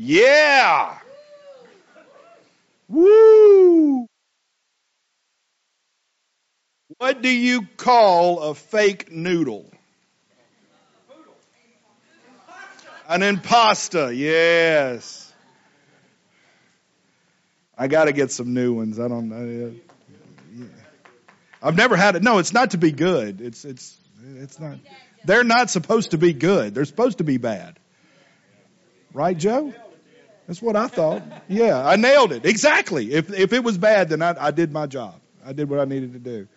Yeah! Woo! What do you call a fake noodle? An impasta, yes. I got to get some new ones. I don't know. Yeah. I've never had it. No, it's not to be good. It's not. They're not supposed to be good. They're supposed to be bad. Right, Joe? That's what I thought. Yeah, I nailed it. Exactly. If it was bad, then I did my job. I did what I needed to do.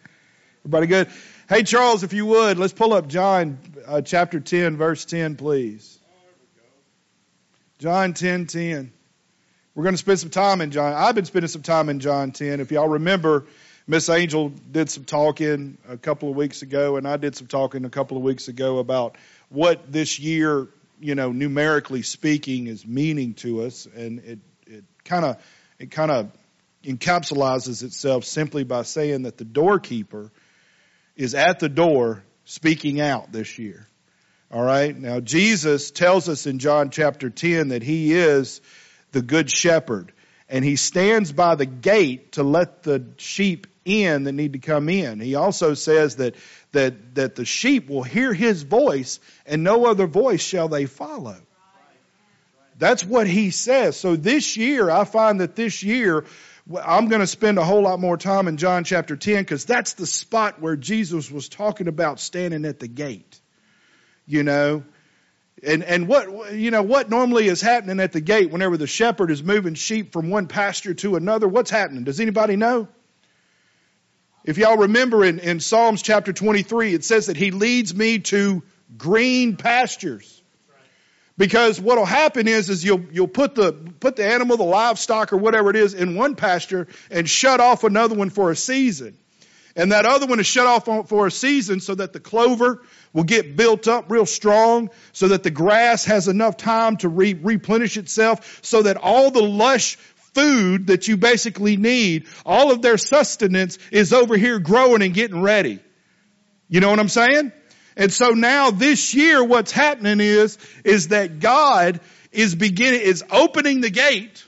Everybody good? Hey, Charles, if you would, let's pull up John chapter 10, verse 10, please. John 10:10. We're going to spend some time in John. I've been spending some time in John 10. If y'all remember, Miss Angel did some talking a couple of weeks ago, and I did some talking a couple of weeks ago about what this year, you know, numerically speaking, is meaning to us, and it kind of encapsulates itself simply by saying that the doorkeeper is at the door speaking out this year. All right? Now, Jesus tells us in John chapter 10 that he is the good shepherd, and he stands by the gate to let the sheep in that need to come in. He also says that the sheep will hear his voice, and no other voice shall they follow. That's what he says. So this year, I find that this year, I'm going to spend a whole lot more time in John chapter 10, because that's the spot where Jesus was talking about standing at the gate, you know. And what, you know, what normally is happening at the gate whenever the shepherd is moving sheep from one pasture to another, what's happening? Does anybody know? If y'all remember in Psalms chapter 23, it says that he leads me to green pastures. Because what will happen is you'll put the animal, the livestock or whatever it is in one pasture and shut off another one for a season. And that other one is shut off for a season so that the clover will get built up real strong, so that the grass has enough time to replenish itself, so that all the lush food that you basically need, all of their sustenance is over here growing and getting ready. You know what I'm saying? And so now this year what's happening is that God is opening the gate,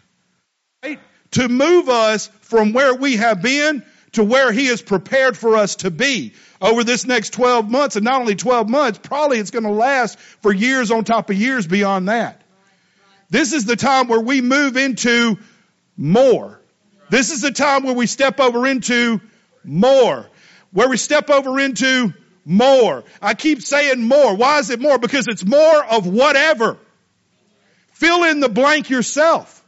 right, to move us from where we have been to where he is prepared for us to be over this next 12 months. And not only 12 months, probably it's going to last for years on top of years beyond that. This is the time where we move into more. This is the time where we step over into more. Where we step over into more. I keep saying more. Why is it more? Because it's more of whatever. Fill in the blank yourself.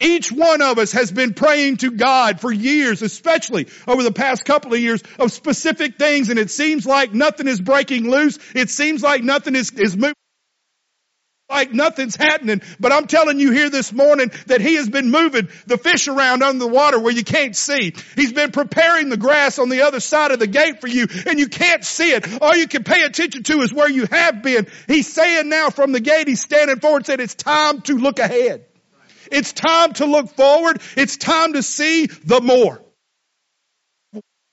Each one of us has been praying to God for years, especially over the past couple of years, of specific things, and it seems like nothing is breaking loose. It seems like nothing is moving. Like nothing's happening, but I'm telling you here this morning that he has been moving the fish around under the water where you can't see. He's been preparing the grass on the other side of the gate for you, and you can't see it. All you can pay attention to is where you have been. He's saying now from the gate, he's standing forward and saying it's time to look ahead. It's time to look forward. It's time to see the more.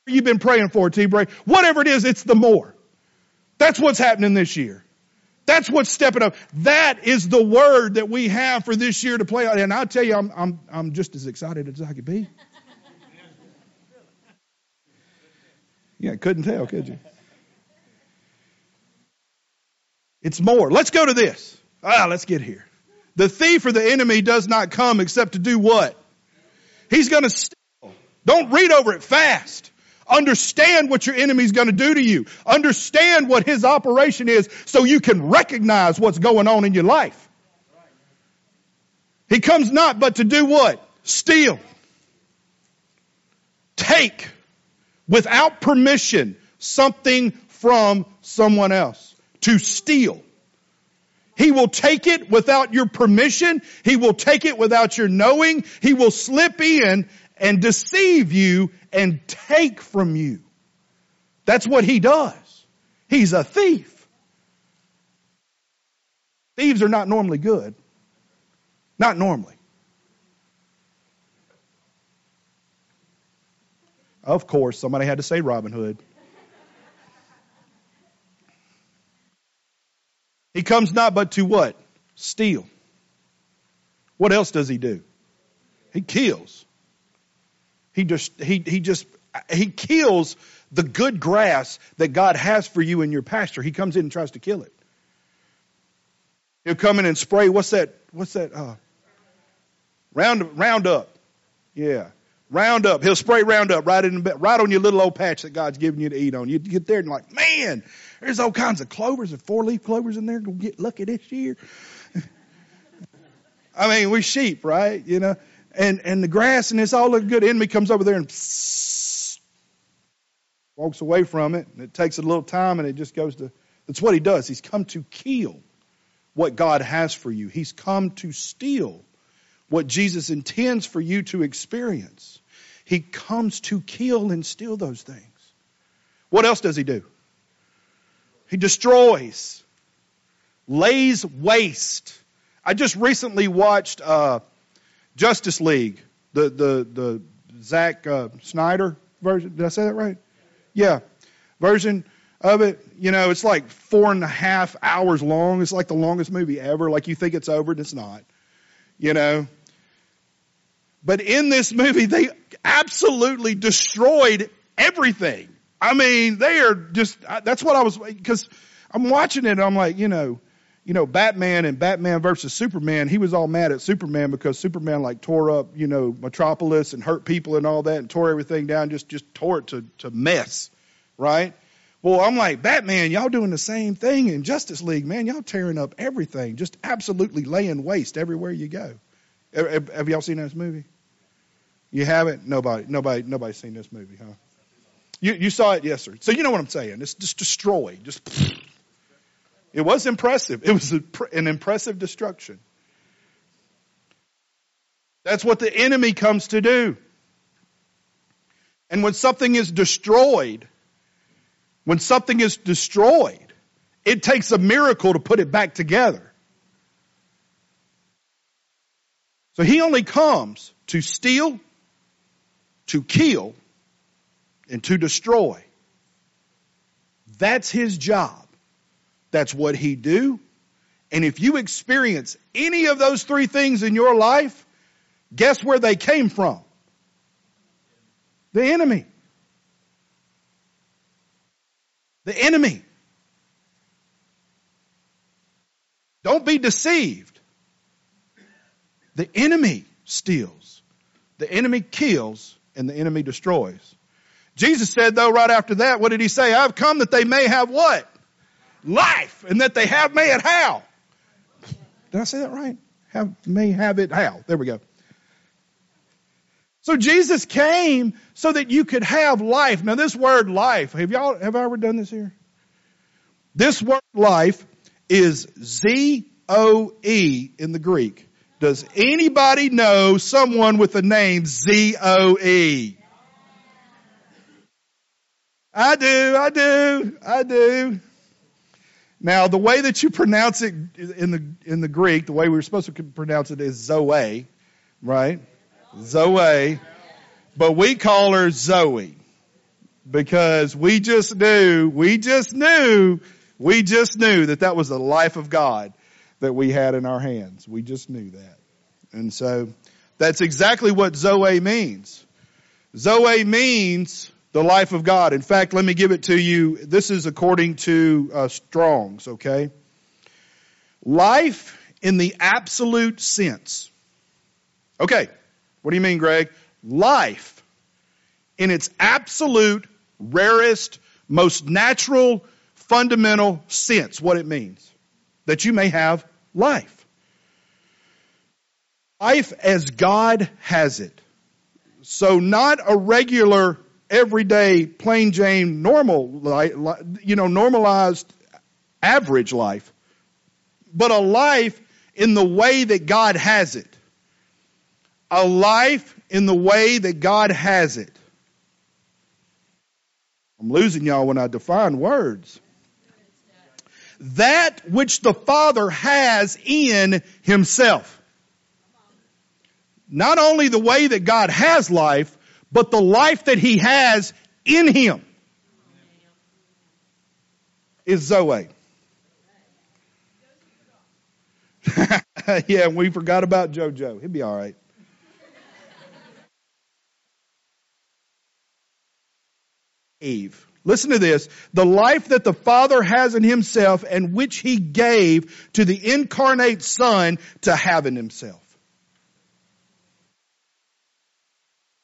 You've been praying for it, T-Bray. Whatever it is, it's the more. That's what's happening this year. That's what's stepping up. That is the word that we have for this year to play out. And I'll tell you, I'm just as excited as I could be. Yeah, couldn't tell, could you? It's more. Let's go to this. Let's get here. The thief or the enemy does not come except to do what? He's going to steal. Don't read over it fast. Understand what your enemy's going to do to you. Understand what his operation is so you can recognize what's going on in your life. He comes not but to do what? Steal. Take without permission something from someone else. To steal. He will take it without your permission. He will take it without your knowing. He will slip in and deceive you and take from you. That's what he does. He's a thief. Thieves are not normally good. Not normally. Of course, somebody had to say Robin Hood. He comes not but to what? Steal. What else does he do? He kills. He kills the good grass that God has for you in your pasture. He comes in and tries to kill it. He'll come in and spray. What's that? Roundup. Yeah. Roundup. He'll spray Roundup right on your little old patch that God's giving you to eat on. You get there and you're like, man, there's all kinds of clovers and 4-leaf clovers in there. Gonna get lucky this year. I mean, we're sheep, right? You know, and the grass and it's all looking good. Enemy comes over there and walks away from it. And it takes a little time and it just goes to. That's what he does. He's come to kill what God has for you. He's come to steal what Jesus intends for you to experience. He comes to kill and steal those things. What else does he do? He destroys, lays waste. I just recently watched Justice League, the Zack Snyder version. Did I say that right? Yeah, version of it. You know, it's like 4.5 hours long. It's like the longest movie ever. Like you think it's over, and it's not. You know, but in this movie, they absolutely destroyed everything. I mean, they are just, that's what I was, because I'm watching it and I'm like, you know, Batman and Batman versus Superman, he was all mad at Superman because Superman like tore up, you know, Metropolis and hurt people and all that and tore everything down, just tore it to mess, right? Well, I'm like, Batman, y'all doing the same thing in Justice League, man. Y'all tearing up everything, just absolutely laying waste everywhere you go. Have y'all seen this movie? You haven't? Nobody's seen this movie, huh? You saw it, yes, sir. So you know what I'm saying. It's just destroyed. It was impressive. It was an impressive destruction. That's what the enemy comes to do. And when something is destroyed, it takes a miracle to put it back together. So he only comes to steal, to kill, and to destroy. That's his job. That's what he do. And if you experience any of those three things in your life, guess where they came from? The enemy. The enemy. Don't be deceived. The enemy steals. The enemy kills. And the enemy destroys. Jesus said, though, right after that, what did he say? I've come that they may have what? Life. And that they have may it how? Did I say that right? May have it how? There we go. So Jesus came so that you could have life. Now this word life, have I ever done this here? This word life is Z-O-E in the Greek. Does anybody know someone with the name Z-O-E? I do. Now the way that you pronounce it in the Greek, the way we're supposed to pronounce it is Zoe, right? Zoe, but we call her Zoe because we just knew that was the life of God that we had in our hands. We just knew that. And so that's exactly what Zoe means. Zoe means the life of God. In fact, let me give it to you. This is according to Strong's, okay? Life in the absolute sense. Okay. What do you mean, Greg? Life in its absolute, rarest, most natural, fundamental sense, what it means. That you may have life. Life as God has it. So not a regular, everyday, plain Jane, normal, you know, normalized, average life, but a life in the way that God has it. A life in the way that God has it. I'm losing y'all when I define words. That which the Father has in himself. Not only the way that God has life, but the life that he has in him is Zoe. Yeah, we forgot about JoJo. He'll be all right. Eve. Listen to this. The life that the Father has in himself and which he gave to the incarnate Son to have in himself.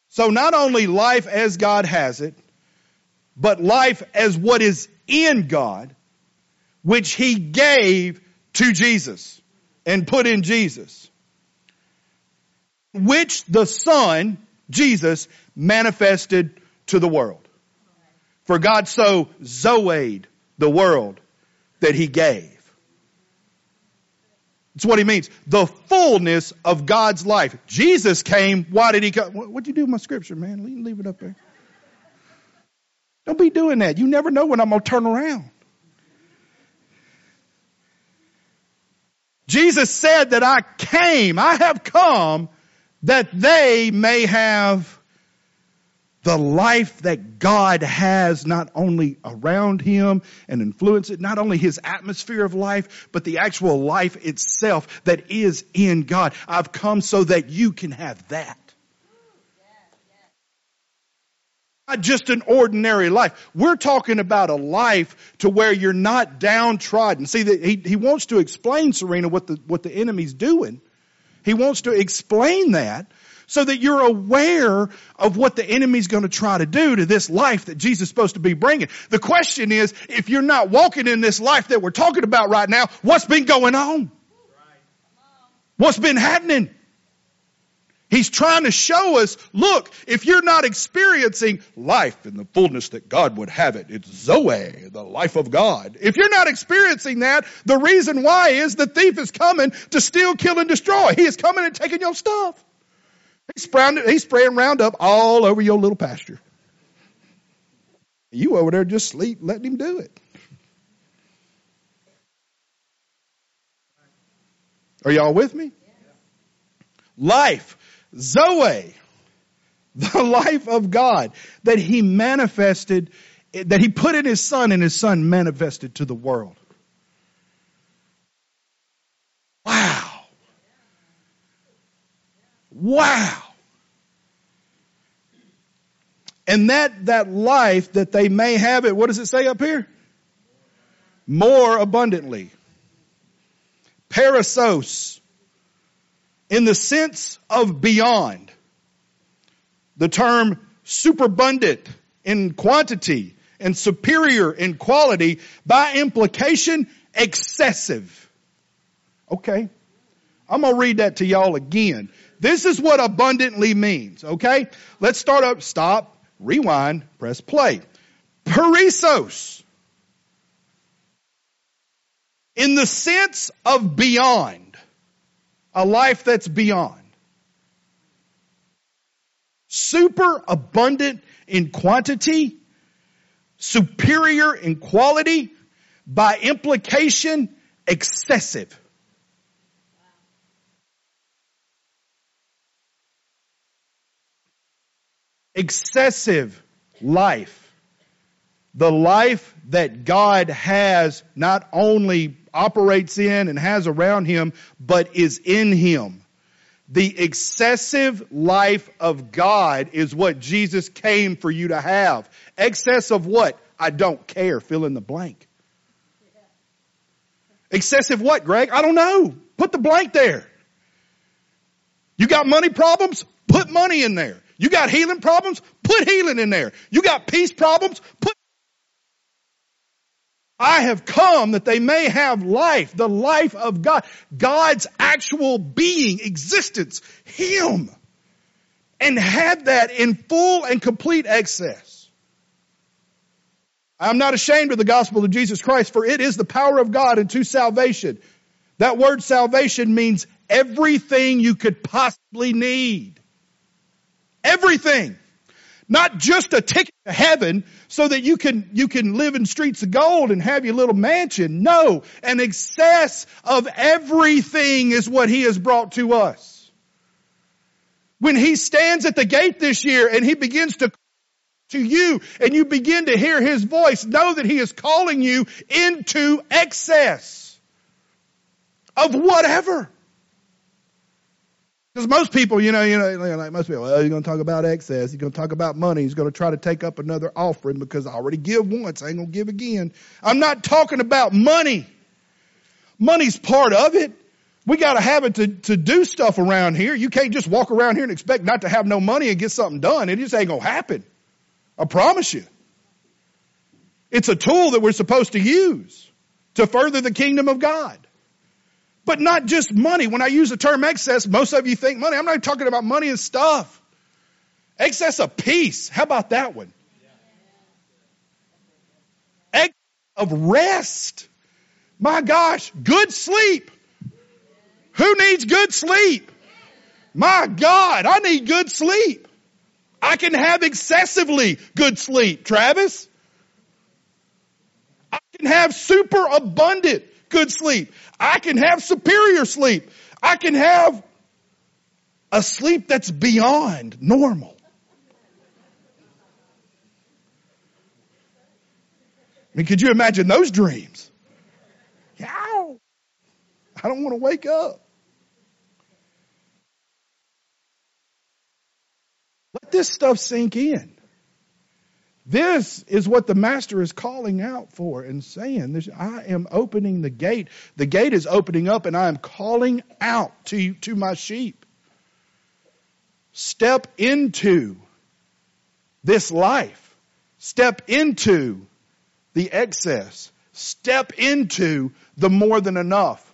So not only life as God has it, but life as what is in God, which he gave to Jesus and put in Jesus, which the Son, Jesus, manifested to the world. For God so zoe'd the world that he gave. That's what he means. The fullness of God's life. Jesus came. Why did he come? What'd you do with my scripture, man? Leave it up there. Don't be doing that. You never know when I'm going to turn around. Jesus said that I came, I have come, that they may have the life that God has not only around him and influence it, not only his atmosphere of life, but the actual life itself that is in God. I've come so that you can have that. Not just an ordinary life. We're talking about a life to where you're not downtrodden. See, he wants to explain, Serena, what the enemy's doing. He wants to explain that, so that you're aware of what the enemy's going to try to do to this life that Jesus is supposed to be bringing. The question is, if you're not walking in this life that we're talking about right now, what's been going on? What's been happening? He's trying to show us, look, if you're not experiencing life in the fullness that God would have it, it's Zoe, the life of God. If you're not experiencing that, the reason why is the thief is coming to steal, kill, and destroy. He is coming and taking your stuff. He's spraying Roundup all over your little pasture. You over there just sleep, letting him do it. Are y'all with me? Life, Zoe, the life of God that he manifested, that he put in his Son and his Son manifested to the world. Wow. Wow. And that life that they may have it, what does it say up here? More abundantly. Parasos. In the sense of beyond. The term superabundant in quantity and superior in quality, by implication, excessive. Okay. I'm going to read that to y'all again. This is what abundantly means, okay? Let's start up, stop, rewind, press play. Perisos. In the sense of beyond. A life that's beyond. Super abundant in quantity. Superior in quality. By implication, excessive. Excessive life. The life that God has not only operates in and has around him, but is in him. The excessive life of God is what Jesus came for you to have. Excess of what? I don't care. Fill in the blank. Excessive what, Greg? I don't know. Put the blank there. You got money problems? Put money in there. You got healing problems? Put healing in there. You got peace problems? Put. I have come that they may have life, the life of God, God's actual being, existence, him, and have that in full and complete excess. I'm not ashamed of the gospel of Jesus Christ, for it is the power of God unto salvation. That word salvation means everything you could possibly need. Everything. Not just a ticket to heaven so that you can live in streets of gold and have your little mansion. No, an excess of everything is what he has brought to us. When he stands at the gate this year and he begins to call to you and you begin to hear his voice, know that he is calling you into excess of whatever. Because most people, like most people, you're going to talk about excess. You're going to talk about money. He's going to try to take up another offering because I already give once. I ain't going to give again. I'm not talking about money. Money's part of it. We got to have it to do stuff around here. You can't just walk around here and expect not to have no money and get something done. It just ain't going to happen. I promise you. It's a tool that we're supposed to use to further the kingdom of God. But not just money. When I use the term excess, most of you think money. I'm not talking about money and stuff. Excess of peace. How about that one? Excess of rest. My gosh, good sleep. Who needs good sleep? My God, I need good sleep. I can have excessively good sleep, Travis. I can have super abundant good sleep. I can have superior sleep. I can have a sleep that's beyond normal. I mean, could you imagine those dreams? Yow. I don't want to wake up. Let this stuff sink in. This is what the master is calling out for and saying, I am opening the gate. The gate is opening up and I am calling out to my sheep. Step into this life. Step into the excess. Step into the more than enough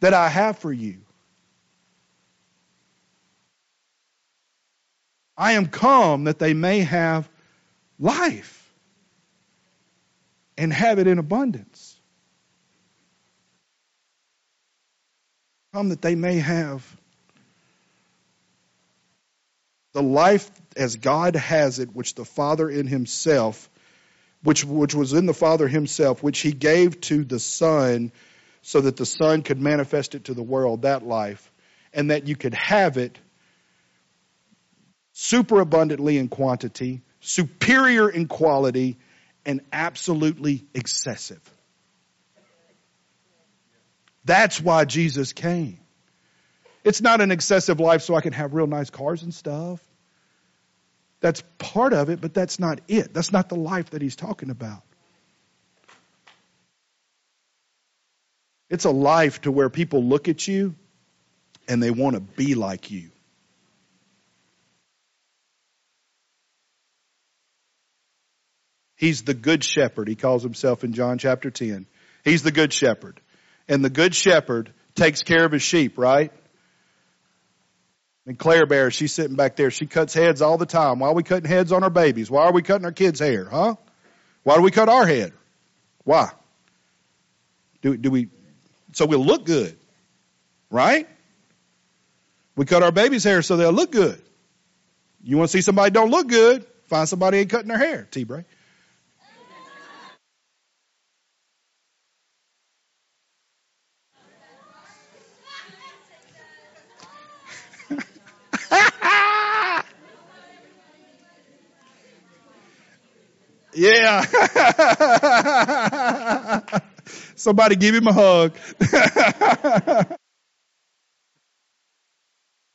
that I have for you. I am come that they may have life and have it in abundance. Come that they may have the life as God has it, which the Father in himself, which was in the Father himself, which he gave to the Son so that the Son could manifest it to the world, that life, and that you could have it super abundantly in quantity, superior in quality, and absolutely excessive. That's why Jesus came. It's not an excessive life so I can have real nice cars and stuff. That's part of it, but that's not it. That's not the life that he's talking about. It's a life to where people look at you and they want to be like you. He's the good shepherd, he calls himself in John chapter 10. He's the good shepherd. And the good shepherd takes care of his sheep, right? And Claire Bear, she's sitting back there. She cuts heads all the time. Why are we cutting heads on our babies? Why are we cutting our kids' hair, huh? Why do we cut our head? Why? Do we? So we'll look good, right? We cut our babies' hair so they'll look good. You want to see somebody don't look good? Find somebody ain't cutting their hair, T-Bray. Yeah. Somebody give him a hug.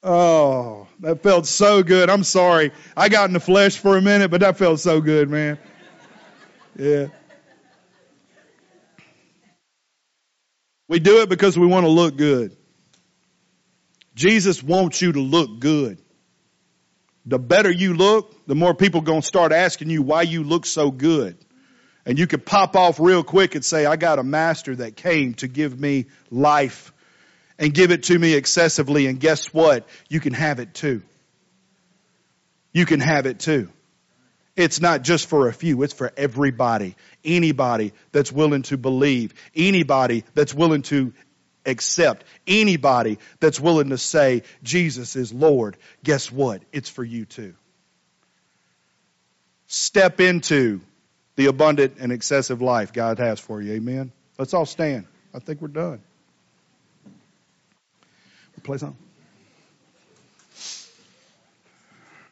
Oh, that felt so good. I'm sorry. I got in the flesh for a minute, but that felt so good, man. Yeah. We do it because we want to look good. Jesus wants you to look good. The better you look, the more people going to start asking you why you look so good. And you can pop off real quick and say, I got a master that came to give me life and give it to me excessively. And guess what? You can have it too. You can have it too. It's not just for a few. It's for everybody. Anybody that's willing to believe. Anybody that's willing to accept, anybody that's willing to say Jesus is Lord, guess what? It's for you too. Step into the abundant and excessive life God has for you. Amen. Let's all stand. I think we're done. Play something.